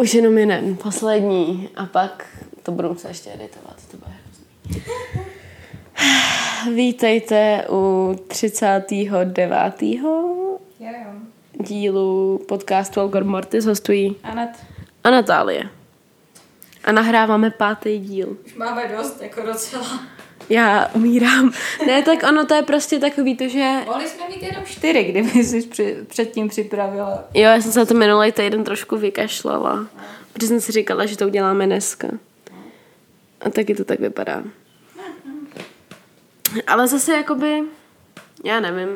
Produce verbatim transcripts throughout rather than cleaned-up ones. Už jenom jeden, poslední. A pak to budu muset ještě editovat. To bude hrozný. Vítejte u třicátého devátého dílu podcastu Algor Mortis. Hostují Anet a Anatálie. A nahráváme pátý díl. Už máme dost, jako docela. Já umírám. Ne, tak ono to je prostě takový to, že... Mohli jsme mít jenom čtyři, kdyby jsi při, předtím připravila. Jo, já jsem se na to minulej týden trošku vykašlala. Protože jsem si říkala, že to uděláme dneska. A taky to tak vypadá. Ale zase jakoby... Já nevím.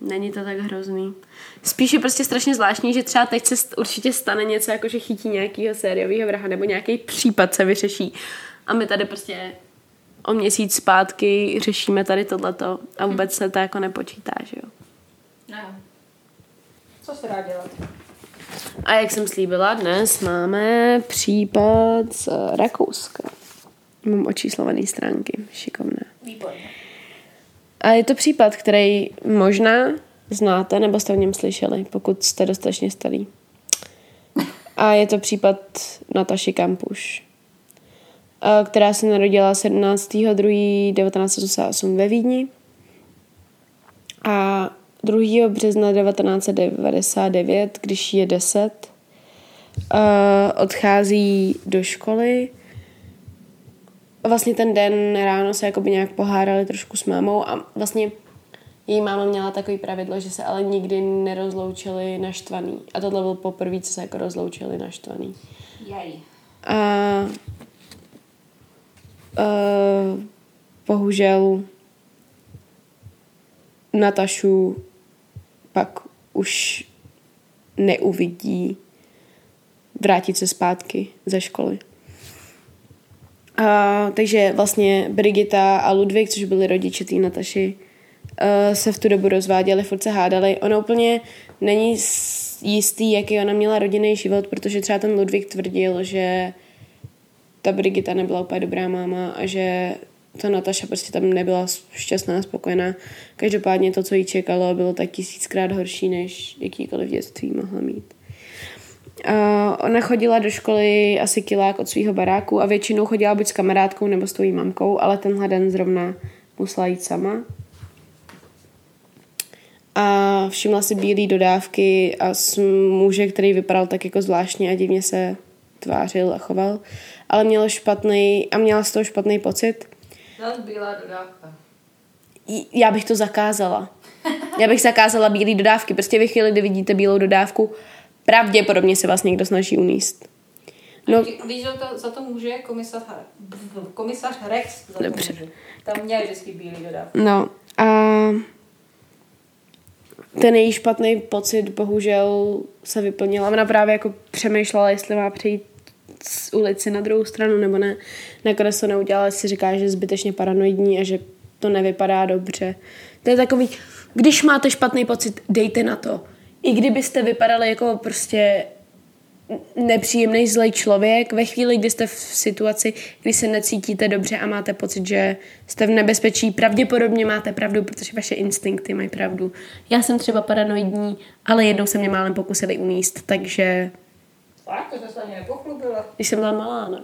Není to tak hrozný. Spíš je prostě strašně zvláštní, že třeba teď se určitě stane něco, jako že chytí nějakýho sériovýho vraha nebo nějaký případ se vyřeší. A my tady prostě... o měsíc zpátky řešíme tady tohleto a vůbec se to jako nepočítá, že jo? Ne. Co se dá dělat? A jak jsem slíbila, dnes máme případ z Rakouska. Mám očíslované stránky, šikovné. Výborně. A je to případ, který možná znáte nebo jste o něm slyšeli, pokud jste dostatečně starý. A je to případ Nataši Kampusch, která se narodila sedmnáctého druhého devatenáct set osmdesát osm ve Vídni a druhého března devatenáct set devadesát devět, když je deset, odchází do školy. Vlastně ten den ráno se jakoby nějak pohádali trošku s mámou a vlastně její máma měla takový pravidlo, že se ale nikdy nerozloučili naštvaný. A tohle byl poprvé, co se jako rozloučili naštvaný. Jej. A... Uh, bohužel Natašu pak už neuvidí vrátit se zpátky ze školy. Uh, takže vlastně Brigita a Ludvík, což byli rodiče té Nataši, uh, se v tu dobu rozváděli, furt se hádali. Ona úplně není jistý, jaký ona měla rodinný život, protože třeba ten Ludvík tvrdil, že ta Brigita nebyla úplně dobrá máma a že ta Nataša prostě tam nebyla šťastná, spokojená. Každopádně to, co jí čekalo, bylo tak tisíckrát horší, než jakýkoliv dětství mohla mít. A ona chodila do školy asi kilák od svého baráku a většinou chodila buď s kamarádkou nebo s tvojí mamkou, ale tenhle den zrovna musela jít sama. A všimla si bílý dodávky a muže, který vypadal tak jako zvláštně a divně se tvářil a choval, ale mělo špatný a měla z toho špatný pocit. Zas bílá dodávka. Já bych to zakázala. Já bych zakázala bílé dodávky. Prostě ve chvíli, kdy vidíte bílou dodávku, pravděpodobně se vás někdo snaží uníst. No, víš, to, za to může komisař, komisař Rex. Za dobře. To může. Tam měl vždycky bílý dodávky. No a ten její špatný pocit bohužel se vyplnil. Ona právě jako přemýšlela, jestli má přijít z ulici na druhou stranu, nebo ne. Nakonec to neudělala, si říká, že je zbytečně paranoidní a že to nevypadá dobře. To je takový, když máte špatný pocit, dejte na to. I kdybyste vypadali jako prostě nepříjemný zlej člověk, ve chvíli, kdy jste v situaci, kdy se necítíte dobře a máte pocit, že jste v nebezpečí, pravděpodobně máte pravdu, protože vaše instinkty mají pravdu. Já jsem třeba paranoidní, ale jednou se mě málem pokusili uníst, takže... Tak, to se ani nepochlubila. Když jsem byla malá, ne?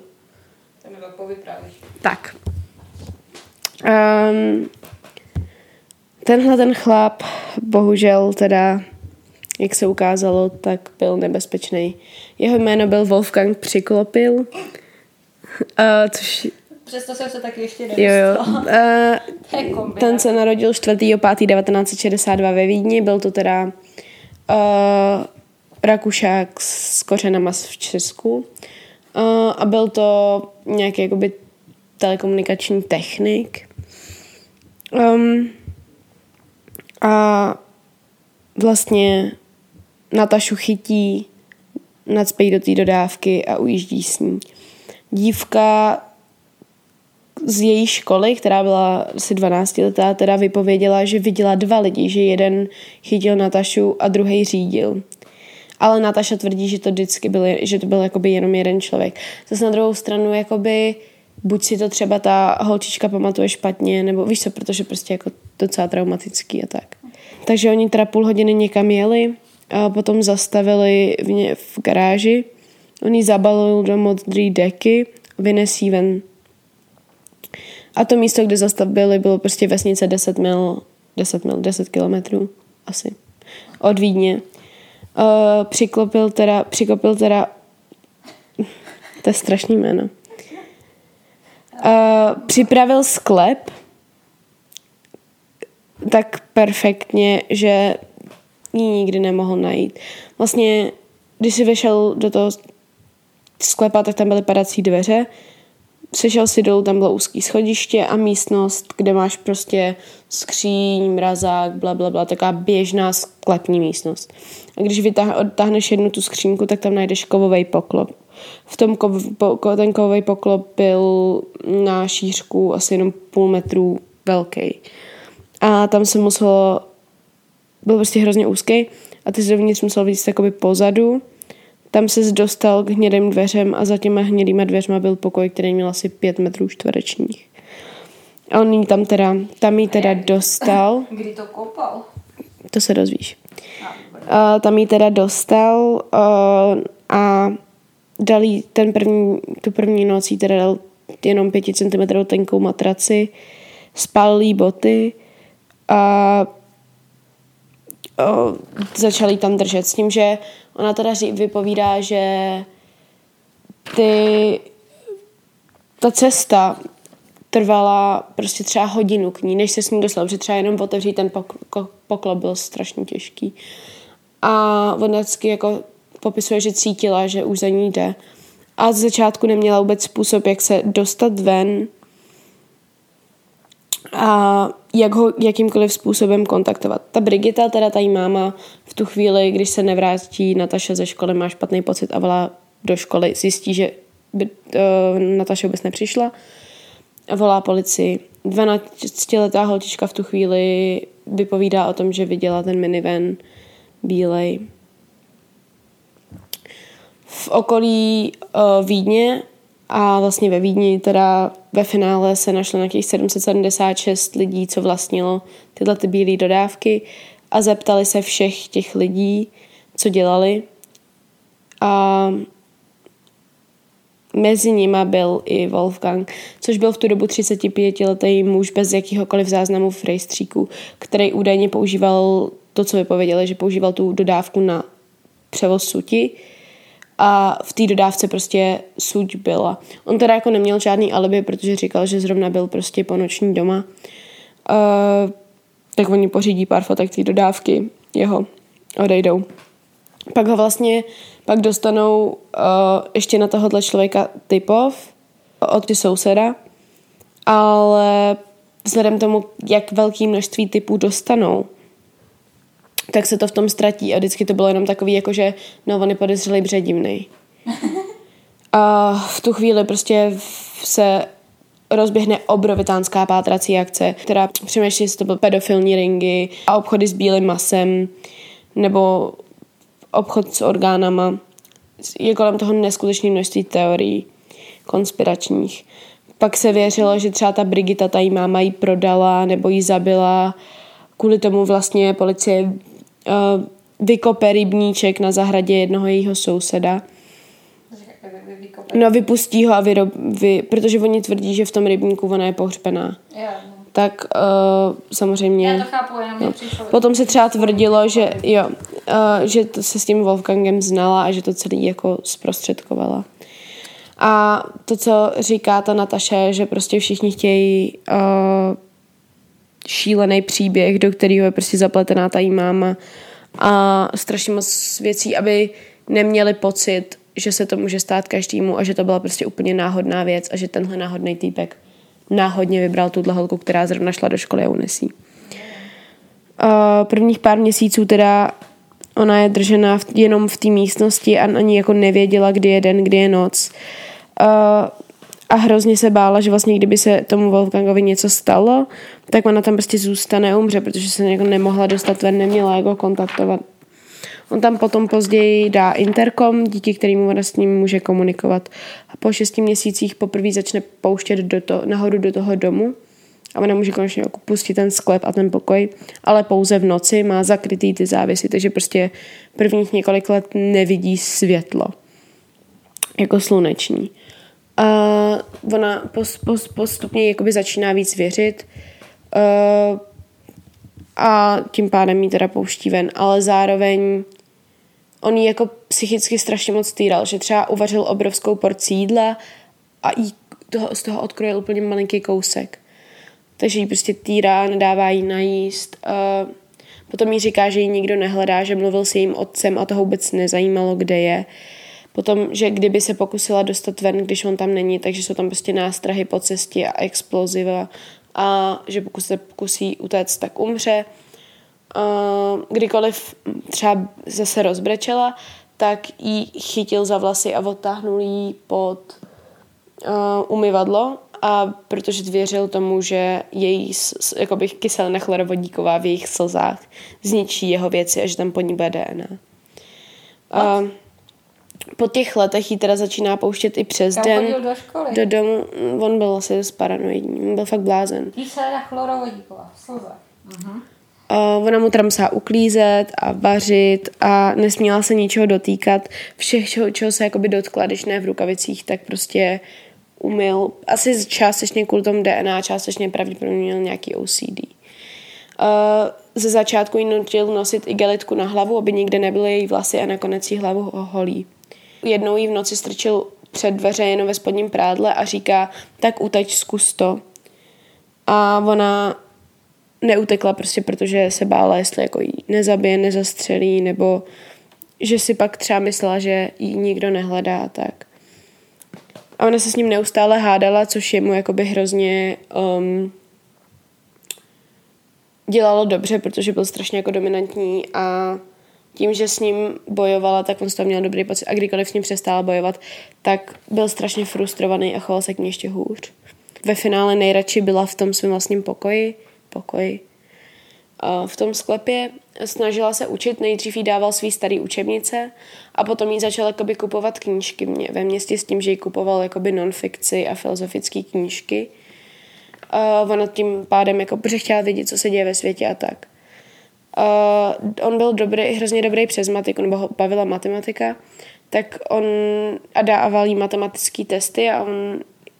To mi pak povyprávíš. Tak. Um, tenhle ten chlap, bohužel teda, jak se ukázalo, tak byl nebezpečný. Jeho jméno byl Wolfgang Přiklopil, uh, což... Přesto jsem se taky ještě nevystala. Jo, jo. Uh, ten se narodil čtvrtého pátého devatenáct set šedesát dva ve Vídni, byl to teda... Uh, Rakušák s kořenama v Česku a byl to nějaký jakoby telekomunikační technik um, a vlastně Natašu chytí, nacpejí do té dodávky a ujíždí s ní. Dívka z její školy, která byla asi dvanáctiletá, teda vypověděla, že viděla dva lidi, že jeden chytil Natašu a druhý řídil. Ale Nataša tvrdí, že to vždycky byl, že to byl jakoby jenom jeden člověk. Zase na druhou stranu, jakoby, buď si to třeba ta holčička pamatuje špatně, nebo víš co, protože prostě jako docela traumatický a tak. Takže oni teda půl hodiny někam jeli, a potom zastavili v, ně, v garáži On ji zabalil do modrý deky, vynesí ven. A to místo, kde zastavili, bylo prostě vesnice deset mil, deset mil, deset kilometrů asi od Vídně. Uh, přiklopil teda, přikopil teda, to je strašný jméno. Uh, připravil sklep tak perfektně, že ji nikdy nemohl najít. Vlastně, když si vešel do toho sklepa, tak tam byly padací dveře. Sešel si dolů, tam bylo úzký schodiště a místnost, kde máš prostě skříň, mrazák, blablabla, bla, taková běžná sklepní místnost. A když odtáhneš jednu tu skříňku, tak tam najdeš kovovej poklop. V tom kov, po, ten kovovej poklop byl na šířku asi jenom půl metru velký. A tam se muselo, byl prostě hrozně úzký a ty se dovnitř musel vidět takový pozadu. Tam se dostal k hnědým dveřem a za těma hnědýma dveřma byl pokoj, který měl asi pět metrů čtverečních. A on jí tam teda, tam jí teda dostal. Kdy to kopal? To se dozvíš. A tam jí teda dostal a dal jí ten první, tu první noc jí teda dal jenom pěti centimetrů tenkou matraci, spal jí boty a začal jí tam držet s tím, že ona teda vypovídá, že ty, ta cesta trvala prostě třeba hodinu k ní, než se s ní dostal, protože třeba jenom otevřít ten poklop byl strašně těžký. A ona vždycky jako popisuje, že cítila, že už za ní jde. A z začátku neměla vůbec způsob, jak se dostat ven a jak ho jakýmkoliv způsobem kontaktovat. Ta Brigita, teda ta jí máma, v tu chvíli, když se nevrátí Nataša ze školy, má špatný pocit a volá do školy. Zjistí, že uh, Nataša vůbec nepřišla a volá policii. dvanáctiletá holčička v tu chvíli vypovídá o tom, že viděla ten minivan bílej. V okolí uh, Vídně a vlastně ve Vídni teda ve finále se našlo nějakých sedm set sedmdesát šest lidí, co vlastnilo tyhle ty bílé dodávky a zeptali se všech těch lidí, co dělali. A mezi nima byl i Wolfgang, což byl v tu dobu třicetipětiletý muž bez jakýhokoliv záznamu v rejstříku, který údajně používal to, co vypověděli, že používal tu dodávku na převoz suti. A v té dodávce prostě suť byla. On teda jako neměl žádný alibi, protože říkal, že zrovna byl prostě po noční doma. Uh, tak oni pořídí pár fotek té dodávky, jeho odejdou. Pak ho vlastně, pak dostanou uh, ještě na tohohle člověka typov od ty souseda, ale vzhledem tomu, jak velké množství typů dostanou, tak se to v tom ztratí a vždycky to bylo jenom takový, jakože no, on je podezřelý bředivnej. A v tu chvíli prostě se rozběhne obrovitánská pátrací akce, která přemýšlí, jestli to byly pedofilní ringy a obchody s bílým masem nebo obchod s orgánama. Je kolem toho neskutečné množství teorií konspiračních. Pak se věřilo, že třeba ta Brigita, ta jí máma, jí prodala nebo jí zabila. Kvůli tomu vlastně policie uh, vykope rybníček na zahradě jednoho jejího souseda. No, vypustí ho a vyrob... Vy, protože oni tvrdí, že v tom rybníku ona je pohřbená. Yeah. Tak uh, samozřejmě... Já to chápu, jenom no. Potom se třeba tvrdilo, že, jo, uh, že to se s tím Wolfgangem znala a že to celý jako zprostředkovala. A to, co říká ta Nataše, že prostě všichni chtějí... Uh, šílený příběh, do kterého je prostě zapletená ta jí máma a strašně moc věcí, aby neměli pocit, že se to může stát každému a že to byla prostě úplně náhodná věc a že tenhle náhodný týpek náhodně vybral tuhle holku, která zrovna šla do školy a unesí. Prvních pár měsíců teda ona je držená v, jenom v té místnosti a ani jako nevěděla, kdy je den, kdy je noc. A hrozně se bála, že vlastně kdyby se tomu Wolfgangovi něco stalo, tak ona tam prostě zůstane, umře, protože se jako nemohla dostat ven, neměla jako kontaktovat. On tam potom později dá interkom, díky kterému ona s ním může komunikovat. A po šesti měsících poprvé začne pouštět do to, nahoru do toho domu a ona může konečně jako pustit ten sklep a ten pokoj, ale pouze v noci, má zakrytý ty závěsy, takže prostě prvních několik let nevidí světlo. jako sluneční. A ona post, post, postupně jakoby začíná víc věřit uh, a tím pádem ji teda pouští ven, ale zároveň on ji jako psychicky strašně moc týral, že třeba uvařil obrovskou porci jídla a jí toho, z toho odkrojil úplně malinký kousek. Takže ji prostě týrá, nedává jí najíst. Uh, potom jí říká, že ji nikdo nehledá, že mluvil s jejím otcem a to vůbec nezajímalo, kde je. Potom, že kdyby se pokusila dostat ven, když on tam není, takže jsou tam prostě nástrahy po cestě a exploziva a že pokud se pokusí utéct, tak umře. Kdykoliv třeba zase rozbrečela, tak jí chytil za vlasy a odtáhnul jí pod umyvadlo, a protože věřil tomu, že její jakoby kyselina chlorovodíková v jejich slzách zničí jeho věci a že tam po ní bude D N A. A po těch letech jí teda začíná pouštět i přes Kam den do, do domu. On byl asi dost paranoidní, on byl fakt blázen. Kyselina chlorovodíková v slzách. Uh-huh. Uh, ona mu tramsá uklízet a vařit a nesměla se ničeho dotýkat. Všeho, čeho se jakoby dotkla, když ne v rukavicích, tak prostě umyl. Asi částečně kvůli tomu D N A, částečně pravděpodobně měl nějaký O C D. Uh, ze začátku jí nutil nosit igelitku na hlavu, aby nikde nebyly její vlasy a nakonec jí hlavu holí. Jednou jí v noci strčil před dveře jenom ve spodním prádle a říká, tak uteč, zkus to. A ona neutekla prostě, protože se bála, jestli jako jí nezabije, nezastřelí, nebo že si pak třeba myslela, že jí nikdo nehledá, tak. A ona se s ním neustále hádala, což jemu jakoby hrozně um, dělalo dobře, protože byl strašně jako dominantní a tím, že s ním bojovala, tak on z toho měl dobrý pocit a kdykoliv s ním přestala bojovat, tak byl strašně frustrovaný a choval se k ní ještě hůř. Ve finále nejradši byla v tom svém vlastním pokoji, pokoji. V tom sklepě snažila se učit, nejdřív jí dával svý starý učebnice a potom jí začal jakoby kupovat knížky ve městě s tím, že jí kupoval jakoby non-fikci a filozofické knížky. Ona tím pádem jako chtěla vědět, co se děje ve světě a tak. Uh, on byl dobrý, hrozně dobrý přes matik, on ho bavila matematika, tak on a dával jí matematické testy a on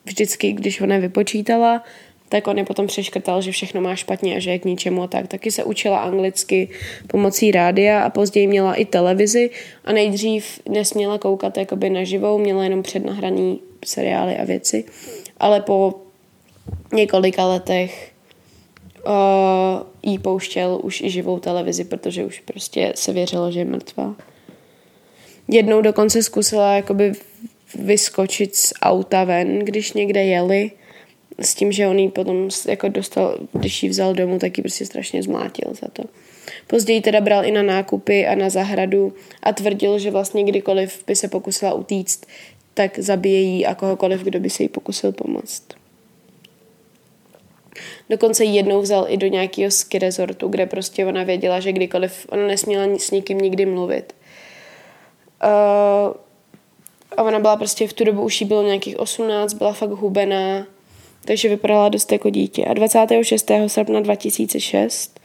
vždycky, když ho nevypočítala, tak on je potom přeškrtal, že všechno má špatně a že je k ničemu a tak. Taky se učila anglicky pomocí rádia a později měla i televizi a nejdřív nesměla koukat jakoby naživou, měla jenom přednahraný seriály a věci, ale po několika letech Uh, jí pouštěl už i živou televizi, protože už prostě se věřilo, že je mrtvá. Jednou dokonce zkusila jakoby vyskočit z auta ven, když někde jeli, s tím, že on jí potom jako dostal, když jí vzal domů, tak ji prostě strašně zmlátil za to. Později teda bral i na nákupy a na zahradu a tvrdil, že vlastně kdykoliv by se pokusila utíct, tak zabije jí a kohokoliv, kdo by se jí pokusil pomoct. Dokonce jednou vzal i do nějakého ski resortu, kde prostě ona věděla, že kdykoliv ona nesměla s nikým nikdy mluvit. Uh, a ona byla prostě v tu dobu už jí bylo nějakých osmnáct, byla fakt hubená, takže vypadala dost jako dítě. A dvacátého šestého srpna dva tisíce šest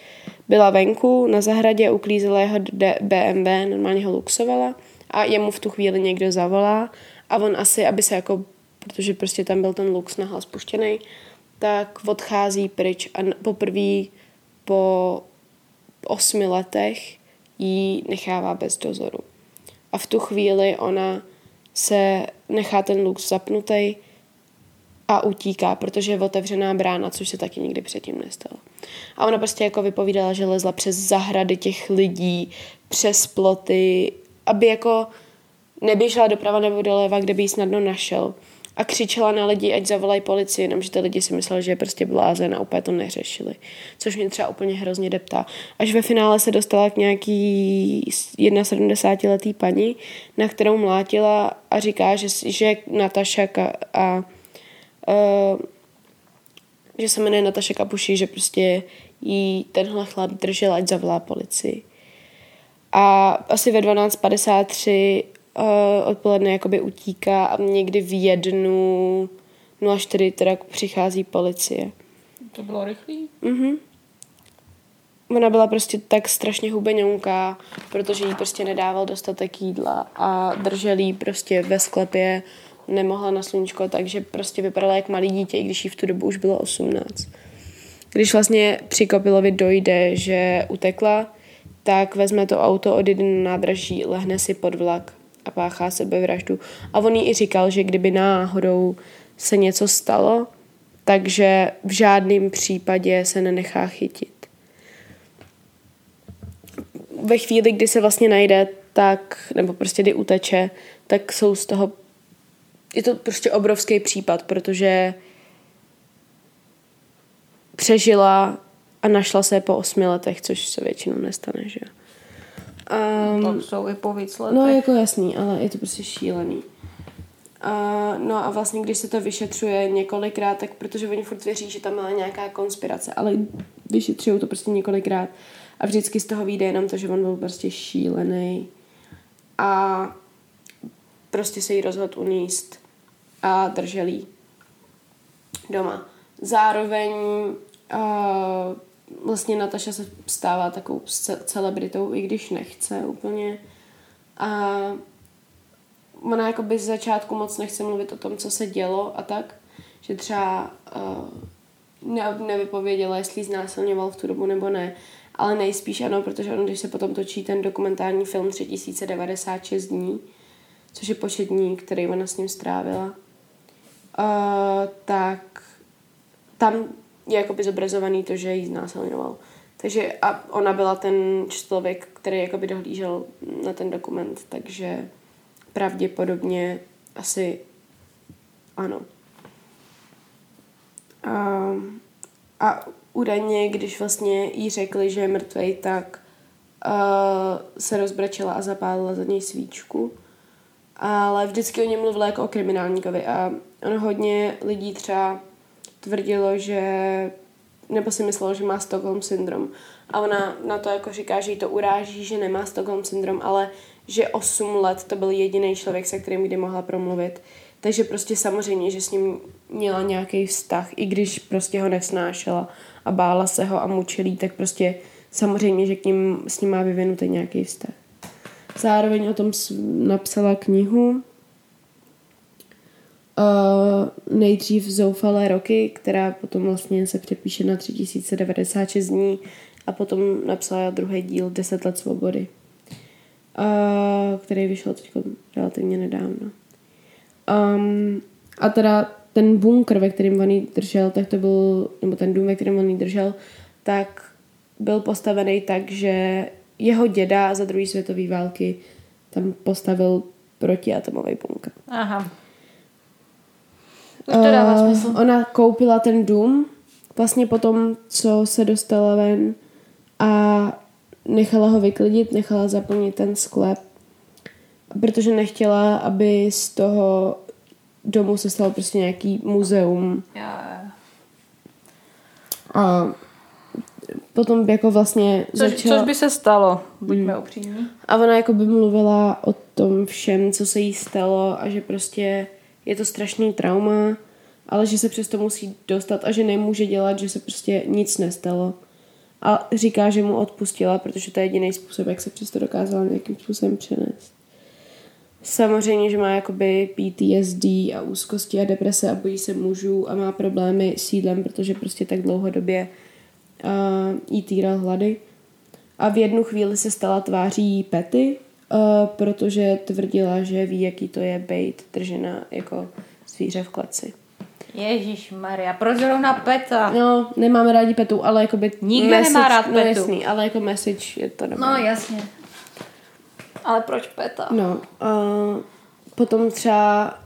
byla venku na zahradě, uklízela jeho bé em vé, normálně ho luxovala a jemu v tu chvíli někdo zavolá a on asi, aby se jako, protože prostě tam byl ten lux nahlas spuštěnej, tak odchází pryč a poprvé po osmi letech ji nechává bez dozoru. A v tu chvíli ona se nechá ten lux zapnutý a utíká, protože je otevřená brána, což se taky nikdy předtím nestalo. A ona prostě jako vypovídala, že lezla přes zahrady těch lidí, přes ploty, aby jako neběžela doprava nebo doleva, kde by ji snadno našel. A křičela na lidi, ať zavolají policii, jenomže ty lidi si mysleli, že je prostě blázen a úplně to neřešili. Což mě třeba úplně hrozně deptá. Až ve finále se dostala k nějaký sedmdesátiletý paní, na kterou mlátila a říká, že, že Nataša a, a uh, že se jmenuje Nataša Kampusch, že prostě jí tenhle chlap držel, ať zavolá policii. A asi ve dvanáct padesát tři odpoledne jakoby utíká a někdy v jednu nula čtyři teda přichází policie. To bylo rychlý? Mhm. ona byla prostě tak strašně hubeňonká, protože jí prostě nedával dostatek jídla a držel jí prostě ve sklepě, nemohla na sluníčko, takže prostě vypadala jak malý dítě, i když jí v tu dobu už bylo osmnáct. Když vlastně Přikopilovi dojde, že utekla, tak vezme to auto, odjede na nádraží, lehne si pod vlak a páchá sebevraždu. A on jí i říkal, že kdyby náhodou se něco stalo, takže v žádném případě se nenechá chytit. Ve chvíli, kdy se vlastně najde, tak, nebo prostě kdy uteče, tak jsou z toho, je to prostě obrovský případ, protože přežila a našla se po osmi letech, což se většinou nestane, že jo. Um, no to jsou i po víc letech. No jako jasný, ale je to prostě šílený. Uh, no a vlastně, když se to vyšetřuje několikrát, tak protože oni furt věří, že tam byla nějaká konspirace, ale vyšetřují to prostě několikrát a vždycky z toho vyjde jenom to, že on byl prostě šílený a prostě se jí rozhodl uníst a držel jí doma. Zároveň uh, vlastně Nataša se stává takovou celebritou, i když nechce úplně. A ona jakoby z začátku moc nechce mluvit o tom, co se dělo a tak, že třeba uh, ne, nevypověděla, jestli znásilňoval v tu dobu nebo ne, ale nejspíš ano, protože on, když se potom točí ten dokumentární film tři tisíce devadesát šest dní, což je počet dní, který ona s ním strávila, uh, tak tam je jakoby zobrazovaný to, že jí znásilňoval. Takže a ona byla ten člověk, který jakoby dohlížel na ten dokument, takže pravděpodobně asi ano. A, a údajně, když vlastně jí řekli, že je mrtvej, tak uh, se rozbrečela a zapálila za něj svíčku. Ale vždycky o něm mluvila jako o kriminálníkovi a ono hodně lidí třeba tvrdilo, že nebo si myslelo, že má Stockholm syndrom. A ona na to jako říká, že jí to uráží, že nemá Stockholm syndrom, ale že osm let to byl jediný člověk, se kterým kdy mohla promluvit. Takže prostě samozřejmě, že s ním měla nějaký vztah, i když prostě ho nesnášela a bála se ho a mučilí, tak prostě samozřejmě, že k ním, s ním má vyvinutý nějaký vztah. Zároveň o tom napsala knihu Uh, nejdřív Zoufalé roky, která potom vlastně se přepíše na tři tisíce devadesát šest dní a potom napsala druhý díl deset let svobody, uh, který vyšel teď relativně nedávno. Um, a teda ten bunkr, ve kterém on jí držel, tak to byl, nebo ten dům, ve kterém on jí držel, tak byl postavený tak, že jeho děda za druhé světové války tam postavil protiatomový bunkr. Aha. To dává smysl. Uh, ona koupila ten dům vlastně potom, co se dostala ven a nechala ho vyklidit, nechala zaplnit ten sklep, protože nechtěla, aby z toho domu se stalo prostě nějaký muzeum. Yeah. A potom jako vlastně což, začala... Což by se stalo, buďme hmm. upřímní. A ona jako by mluvila o tom všem, co se jí stalo a že prostě je to strašný trauma, ale že se přesto musí dostat a že nemůže dělat, že se prostě nic nestalo. A říká, že mu odpustila, protože to je jediný způsob, jak se přesto dokázala nějakým způsobem přenést. Samozřejmě, že má jakoby P T S D a úzkosti a deprese a bojí se mužů a má problémy s jídlem, protože prostě tak dlouhodobě uh, jí týral hlady. A v jednu chvíli se stala tváří PETY, Uh, protože tvrdila, že ví, jaký to je být držena jako zvíře v kleci. Ježišmarja, proč zrovna PETA? No, nemáme rádi PETu, ale jako by... Nikdo message, nemá rád PETu. No jasný, ale jako message je to dobré. No jasně. Ale proč PETA? No, uh, potom třeba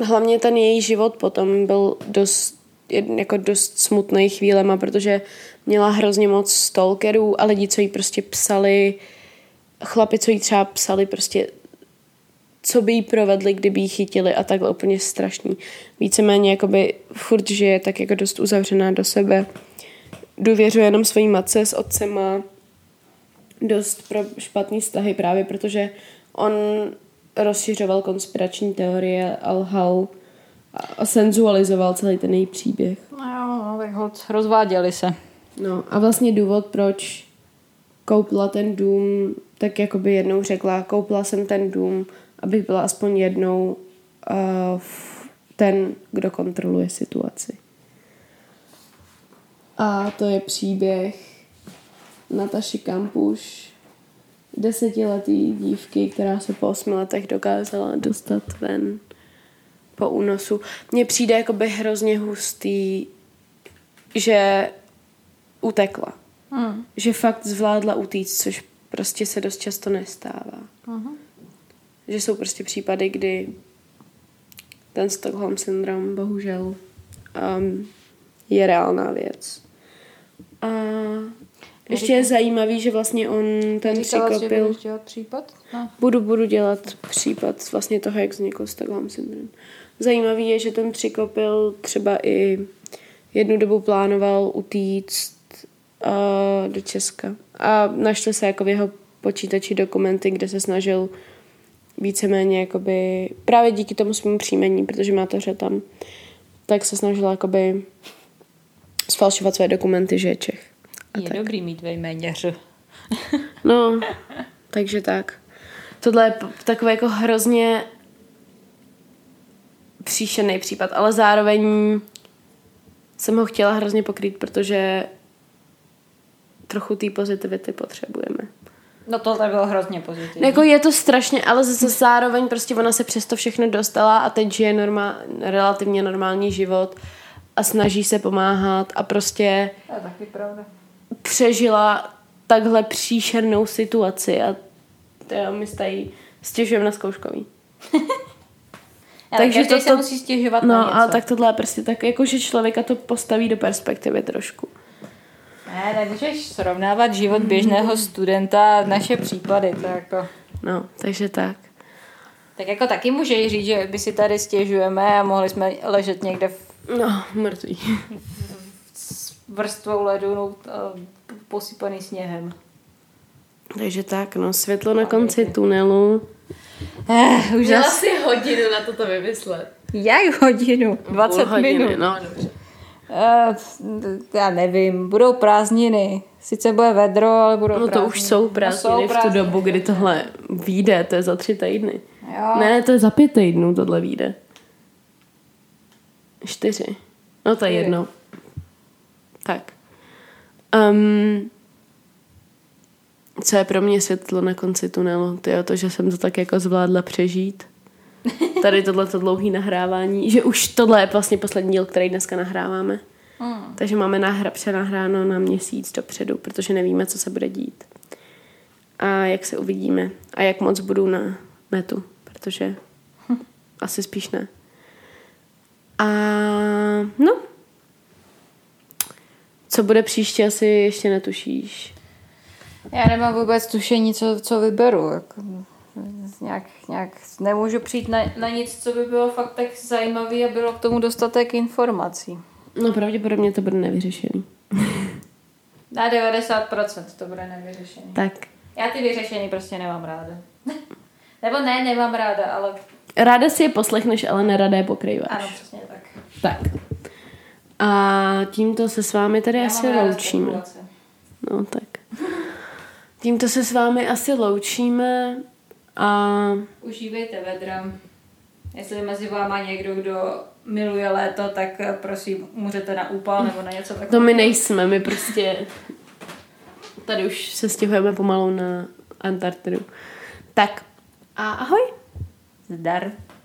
hlavně ten její život potom byl dost jako dost smutnej chvílema, protože měla hrozně moc stalkerů a lidi, co jí prostě psali chlapi, co jí třeba psali prostě, co by jí provedli, kdyby jí chytili a takhle úplně strašný. Víceméně jakoby furt žije tak jako dost uzavřená do sebe. Důvěřuje jenom svojí matce, s otcem má dost pro špatný vztahy právě, protože on rozšiřoval konspirační teorie a lhal a senzualizoval celý ten její příběh. No jo, no, tak hod, rozváděli se. No a vlastně důvod, proč koupila ten dům, tak jakoby jednou řekla, koupila jsem ten dům, abych byla aspoň jednou uh, ten, kdo kontroluje situaci. A to je příběh Nataši Kampusch, desetiletý dívky, která se po osmi letech dokázala dostat ven po únosu. Mně přijde jakoby hrozně hustý, že utekla. Mm. Že fakt zvládla utíct, což prostě se dost často nestává. Mm. Že jsou prostě případy, kdy ten Stockholm syndrom bohužel um, je reálná věc. A ještě je zajímavý, že vlastně on ten Přiklopil... dělat případ? No. Budu, budu dělat případ vlastně toho, jak vznikl Stockholm syndrom. Zajímavý je, že ten Přiklopil třeba i jednu dobu plánoval utíct uh, do Česka. A našli se jako v jeho počítači dokumenty, kde se snažil víceméně jakoby, právě díky tomu svému příjmení, protože má to tam, tak se snažila jakoby sfalšovat své dokumenty, že je Čech. A je tak dobrý mít ve jméněře. No, takže tak. Tohle je takový jako hrozně příšerný případ, ale zároveň jsem ho chtěla hrozně pokrýt, protože trochu té pozitivity potřebujeme. No tohle bylo hrozně pozitivní. Jako je to strašně, ale zase zároveň prostě ona se přes to všechno dostala a teď žije normál, relativně normální život a snaží se pomáhat a prostě a taky pravda. Přežila takhle příšernou situaci a jo, my stají stěžujeme na zkouškový. Takže to se musí stěžovat no, na něco. No a tak tohle je prostě tak, jakože člověka to postaví do perspektivy trošku. Ne, nemůžeš srovnávat život běžného studenta naše případy, to jako... No, takže tak. Tak jako taky můžeš říct, že by si tady stěžujeme a mohli jsme ležet někde v... No, mrtví. S vrstvou ledu posypaný sněhem. Takže tak, no, světlo na konci tunelu. Eh, už měla jsi hodinu na toto vymyslet. Jak hodinu? dvacet minut. No, dobře. Já nevím, budou prázdniny. Sice bude vedro, ale budou prázdniny. No to už jsou prázdniny, no, jsou prázdniny v tu dobu, kdy tohle vyjde, to je za tři týdny. Jo. Ne, to je za pět týdnů tohle vyjde. Čtyři. No to je jedno. Tak. Um, co je pro mě světlo na konci tunelu? To je to, že jsem to tak jako zvládla přežít. Tady tohleto dlouhý nahrávání, že už tohle je vlastně poslední díl, který dneska nahráváme. Mm. Takže máme nahra- přenahráno na měsíc dopředu, protože nevíme, co se bude dít. A jak se uvidíme. A jak moc budu na metu, protože hm. asi spíš ne. A no. Co bude příště, asi ještě netušíš. Já nemám vůbec tušení, co, co vyberu. Jako... Nějak, nějak nemůžu přijít na, na nic, co by bylo fakt tak zajímavý a bylo k tomu dostatek informací. No pravděpodobně to bude nevyřešený. Na devadesát procent to bude nevyřešený. Tak. Já ty vyřešení prostě nemám ráda. Nebo ne, nemám ráda, ale... Ráda si je poslechneš, ale nerada je pokrýváš. Ano, přesně tak. Tak. A tímto se s vámi tady Já asi loučíme. No tak. Tímto se s vámi asi loučíme... A... Užívejte vedra. Jestli mezi váma někdo, kdo miluje léto, tak prosím, můžete na úpal nebo na něco takového. To my nejsme, my prostě tady už se stěhujeme pomalu na Antarktidu. Tak a ahoj. Zdar.